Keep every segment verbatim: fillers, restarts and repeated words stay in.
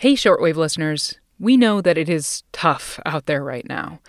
Hey, Shortwave listeners. We know that it is tough out there right now.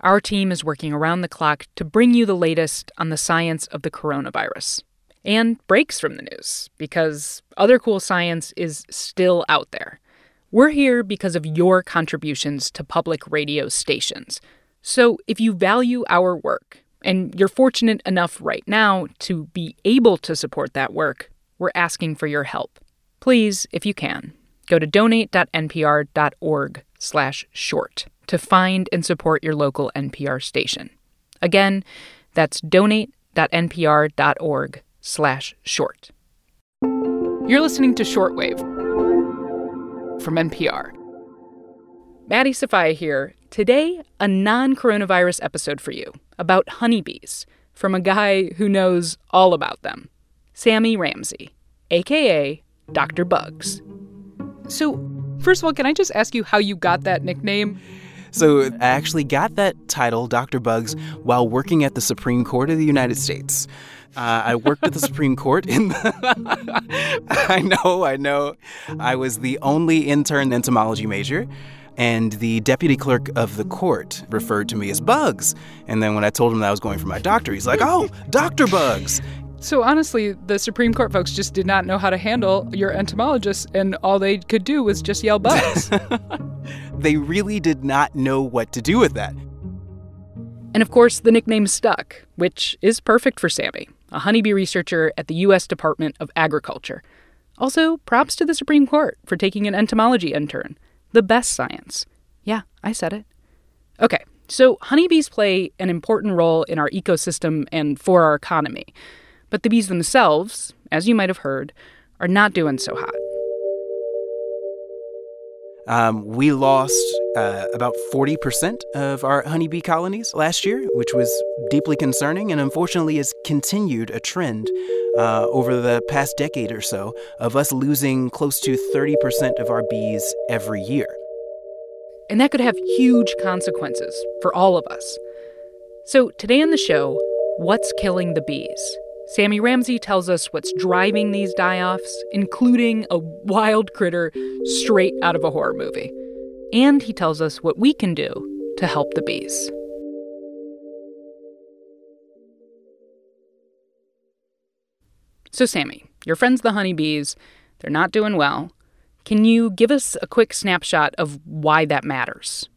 Our team is working around the clock to bring you the latest on the science of the coronavirus. And breaks from the news, because other cool science is still out there. We're here because of your contributions to public radio stations. So if you value our work, and you're fortunate enough right now to be able to support that work, we're asking for your help. Please, if you can, go to donate dot N P R dot org slash short to find and support your local N P R station. Again, that's donate dot N P R dot org. Slash short. You're listening to Shortwave from N P R. Maddie Safai here. Today, a non-coronavirus episode for you about honeybees from a guy who knows all about them, Sammy Ramsey, a k a. Doctor Bugs. So, first of all, can I just ask you how you got that nickname? So I actually got that title, Doctor Bugs, while working at the Supreme Court of the United States. Uh, I worked at the Supreme Court. In the I know, I know. I was the only intern entomology major, and the deputy clerk of the court referred to me as Bugs. And then when I told him that I was going for my doctorate, he's like, oh, Doctor Bugs. So honestly, the Supreme Court folks just did not know how to handle your entomologists, and all they could do was just yell Bugs. They really did not know what to do with that. And of course, the nickname stuck, which is perfect for Sammy, a honeybee researcher at the U S Department of Agriculture. Also, props to the Supreme Court for taking an entomology intern. The best science. Yeah, I said it. Okay, so honeybees play an important role in our ecosystem and for our economy. But the bees themselves, as you might have heard, are not doing so hot. Um, we lost uh, about forty percent of our honeybee colonies last year, which was deeply concerning and unfortunately has continued a trend uh, over the past decade or so of us losing close to thirty percent of our bees every year. And that could have huge consequences for all of us. So today on the show, what's killing the bees? Sammy Ramsey tells us what's driving these die-offs, including a wild critter straight out of a horror movie. And he tells us what we can do to help the bees. So, Sammy, your friends the honeybees, they're not doing well. Can you give us a quick snapshot of why that matters?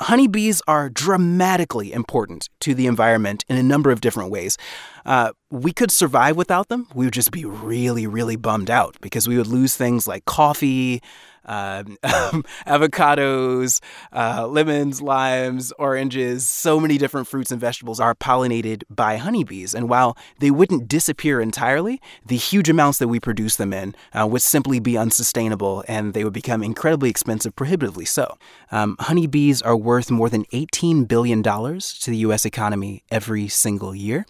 Honeybees are dramatically important to the environment in a number of different ways. Uh, we could survive without them. We would just be really, really bummed out because we would lose things like coffee, uh, avocados, uh, lemons, limes, oranges. So many different fruits and vegetables are pollinated by honeybees. And while they wouldn't disappear entirely, the huge amounts that we produce them in uh, would simply be unsustainable, and they would become incredibly expensive, prohibitively so. Um, honeybees are worth more than eighteen billion dollars to the U S economy every single year,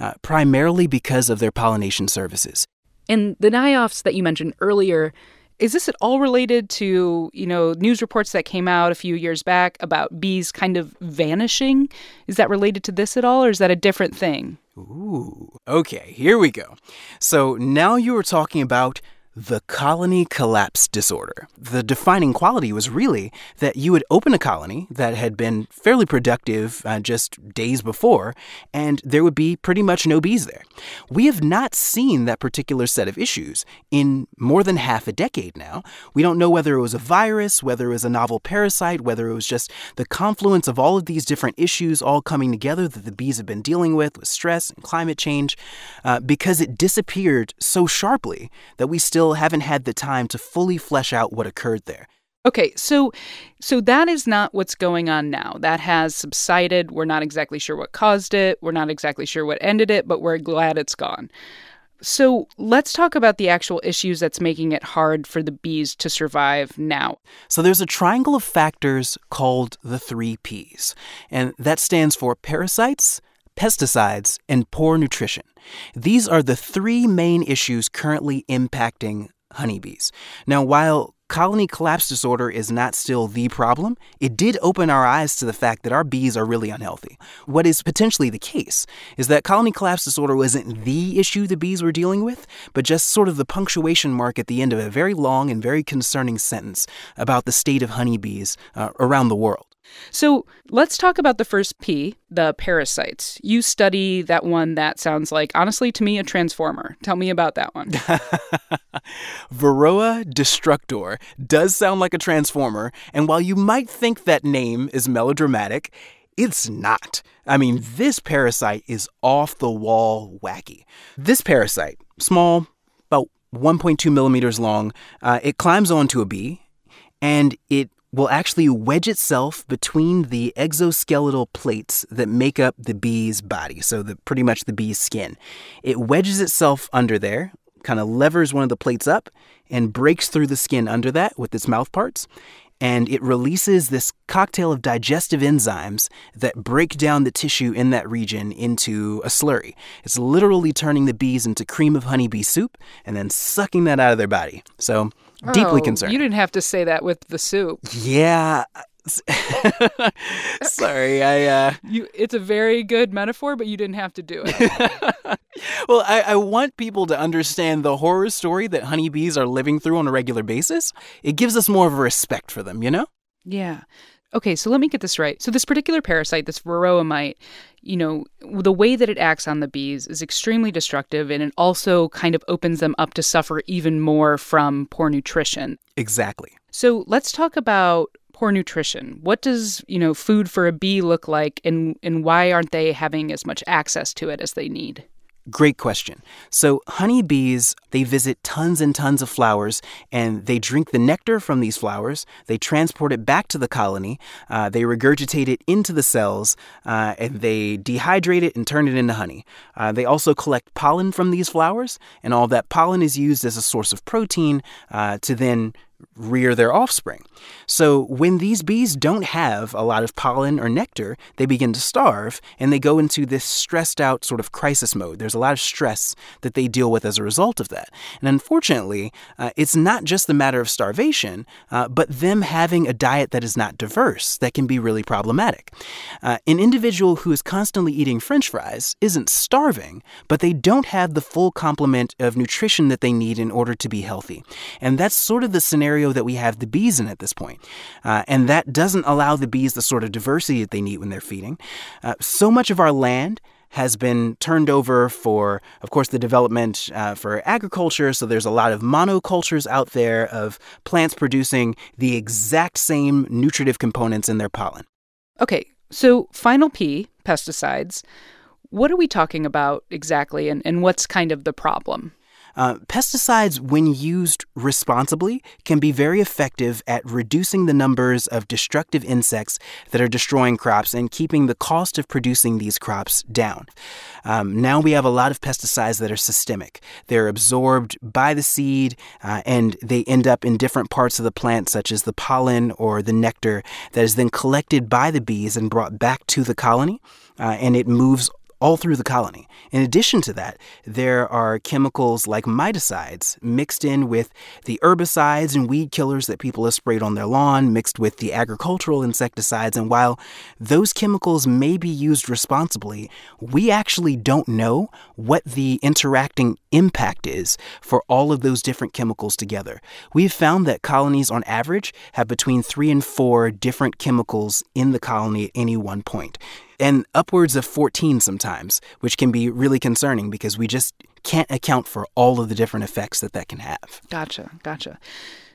uh, primarily because of their pollination services. And the die-offs that you mentioned earlier, is this at all related to, you know, news reports that came out a few years back about bees kind of vanishing? Is that related to this at all, or is that a different thing? Ooh, okay, here we go. So now you were talking about the colony collapse disorder. The defining quality was really that you would open a colony that had been fairly productive uh, just days before, and there would be pretty much no bees there. We have not seen that particular set of issues in more than half a decade now. We don't know whether it was a virus, whether it was a novel parasite, whether it was just the confluence of all of these different issues all coming together that the bees have been dealing with, with stress and climate change, uh, because it disappeared so sharply that we still haven't had the time to fully flesh out what occurred there. Okay, so so that is not what's going on now. That has subsided. We're not exactly sure what caused it. We're not exactly sure what ended it, but we're glad it's gone. So let's talk about the actual issues that's making it hard for the bees to survive now. So there's a triangle of factors called the three Ps, and that stands for parasites, pesticides, and poor nutrition. These are the three main issues currently impacting honeybees. Now, while colony collapse disorder is not still the problem, it did open our eyes to the fact that our bees are really unhealthy. What is potentially the case is that colony collapse disorder wasn't the issue the bees were dealing with, but just sort of the punctuation mark at the end of a very long and very concerning sentence about the state of honeybees uh, around the world. So let's talk about the first P, the parasites. You study that one that sounds like, honestly, to me, a transformer. Tell me about that one. Varroa destructor does sound like a transformer, and while you might think that name is melodramatic, it's not. I mean, this parasite is off-the-wall wacky. This parasite, small, about one point two millimeters long, uh, it climbs onto a bee, and it will actually wedge itself between the exoskeletal plates that make up the bee's body, so the, pretty much the bee's skin. It wedges itself under there, kind of levers one of the plates up, and breaks through the skin under that with its mouth parts, and it releases this cocktail of digestive enzymes that break down the tissue in that region into a slurry. It's literally turning the bees into cream of honeybee soup and then sucking that out of their body. So deeply oh, concerned. You didn't have to say that with the soup. Yeah. Sorry, I... Uh... You, it's a very good metaphor, but you didn't have to do it. Well, I, I want people to understand the horror story that honeybees are living through on a regular basis. It gives us more of a respect for them, you know? Yeah. Okay, so let me get this right. So this particular parasite, this Varroa mite, you know, the way that it acts on the bees is extremely destructive, and it also kind of opens them up to suffer even more from poor nutrition. Exactly. So let's talk about poor nutrition. What does, you know, food for a bee look like, and, and why aren't they having as much access to it as they need? Great question. So honeybees, they visit tons and tons of flowers, and they drink the nectar from these flowers. They transport it back to the colony. Uh, they regurgitate it into the cells, uh, and they dehydrate it and turn it into honey. Uh, they also collect pollen from these flowers, and all that pollen is used as a source of protein uh, to then rear their offspring. So when these bees don't have a lot of pollen or nectar, they begin to starve, and they go into this stressed out sort of crisis mode. There's a lot of stress that they deal with as a result of that. And unfortunately, uh, it's not just the matter of starvation, uh, but them having a diet that is not diverse that can be really problematic. Uh, an individual who is constantly eating French fries isn't starving, but they don't have the full complement of nutrition that they need in order to be healthy. And that's sort of the scenario that we have the bees in at this point. Uh, and that doesn't allow the bees the sort of diversity that they need when they're feeding. Uh, so much of our land has been turned over for, of course, the development uh, for agriculture. So there's a lot of monocultures out there of plants producing the exact same nutritive components in their pollen. Okay, so final P, pesticides. What are we talking about exactly, and, and what's kind of the problem? Uh, pesticides, when used responsibly, can be very effective at reducing the numbers of destructive insects that are destroying crops and keeping the cost of producing these crops down. Um, now we have a lot of pesticides that are systemic. They're absorbed by the seed, uh, and they end up in different parts of the plant, such as the pollen or the nectar, that is then collected by the bees and brought back to the colony, uh, and it moves all through the colony. In addition to that, there are chemicals like miticides mixed in with the herbicides and weed killers that people have sprayed on their lawn, mixed with the agricultural insecticides. And while those chemicals may be used responsibly, we actually don't know what the interacting impact is for all of those different chemicals together. We've found that colonies on average have between three and four different chemicals in the colony at any one point, and upwards of fourteen sometimes, which can be really concerning because we just can't account for all of the different effects that that can have. Gotcha, gotcha.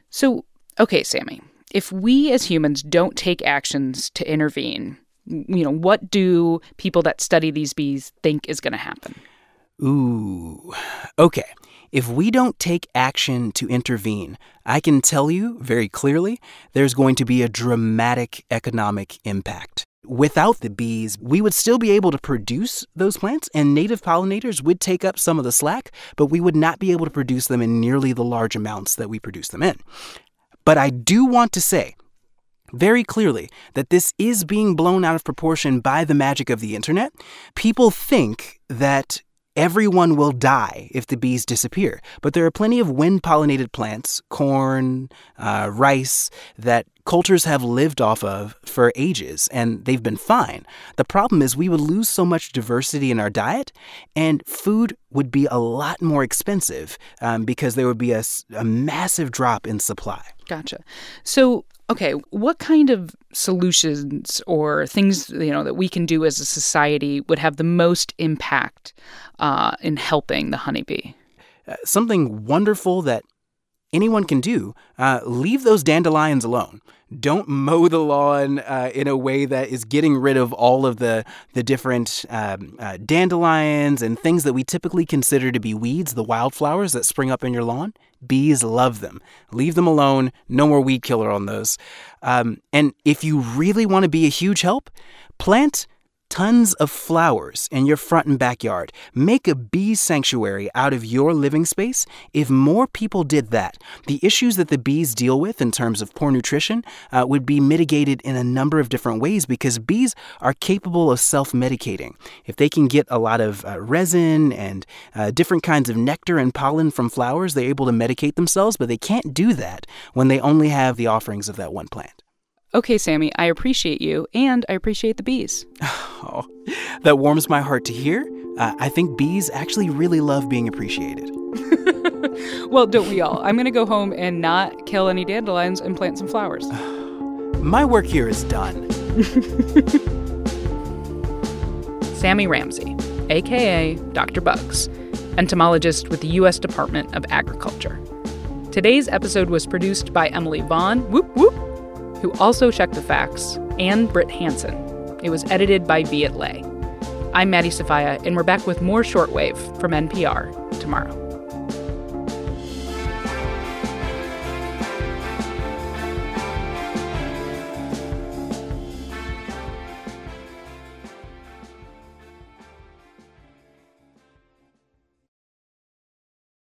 So, okay, Sammy, if we as humans don't take actions to intervene, you know, what do people that study these bees think is going to happen? Ooh, okay. If we don't take action to intervene, I can tell you very clearly there's going to be a dramatic economic impact. Without the bees, we would still be able to produce those plants, and native pollinators would take up some of the slack, but we would not be able to produce them in nearly the large amounts that we produce them in. But I do want to say very clearly that this is being blown out of proportion by the magic of the internet. People think that Everyone will die if the bees disappear. But there are plenty of wind-pollinated plants, corn, uh, rice, that cultures have lived off of for ages, and they've been fine. The problem is we would lose so much diversity in our diet, and food would be a lot more expensive um, because there would be a, a massive drop in supply. Gotcha. So, okay, what kind of solutions or things, you know, that we can do as a society would have the most impact uh, in helping the honeybee? Uh, something wonderful that anyone can do, uh, leave those dandelions alone. Don't mow the lawn uh, in a way that is getting rid of all of the, the different um, uh, dandelions and things that we typically consider to be weeds, the wildflowers that spring up in your lawn. Bees love them. Leave them alone. No more weed killer on those. Um, and if you really want to be a huge help, plant tons of flowers in your front and backyard. Make a bee sanctuary out of your living space. If more people did that, the issues that the bees deal with in terms of poor nutrition uh, would be mitigated in a number of different ways, because bees are capable of self-medicating. If they can get a lot of uh, resin and uh, different kinds of nectar and pollen from flowers, they're able to medicate themselves, but they can't do that when they only have the offerings of that one plant. Okay, Sammy, I appreciate you, and I appreciate the bees. Oh, that warms my heart to hear. Uh, I think bees actually really love being appreciated. Well, don't we all? I'm going to go home and not kill any dandelions and plant some flowers. My work here is done. Sammy Ramsey, a k a. Doctor Bugs, entomologist with the U S Department of Agriculture. Today's episode was produced by Emily Vaughn, whoop, whoop, who also checked the facts, and Britt Hansen. It was edited by Viet Le. I'm Maddie Safaya, and we're back with more Shortwave from N P R tomorrow.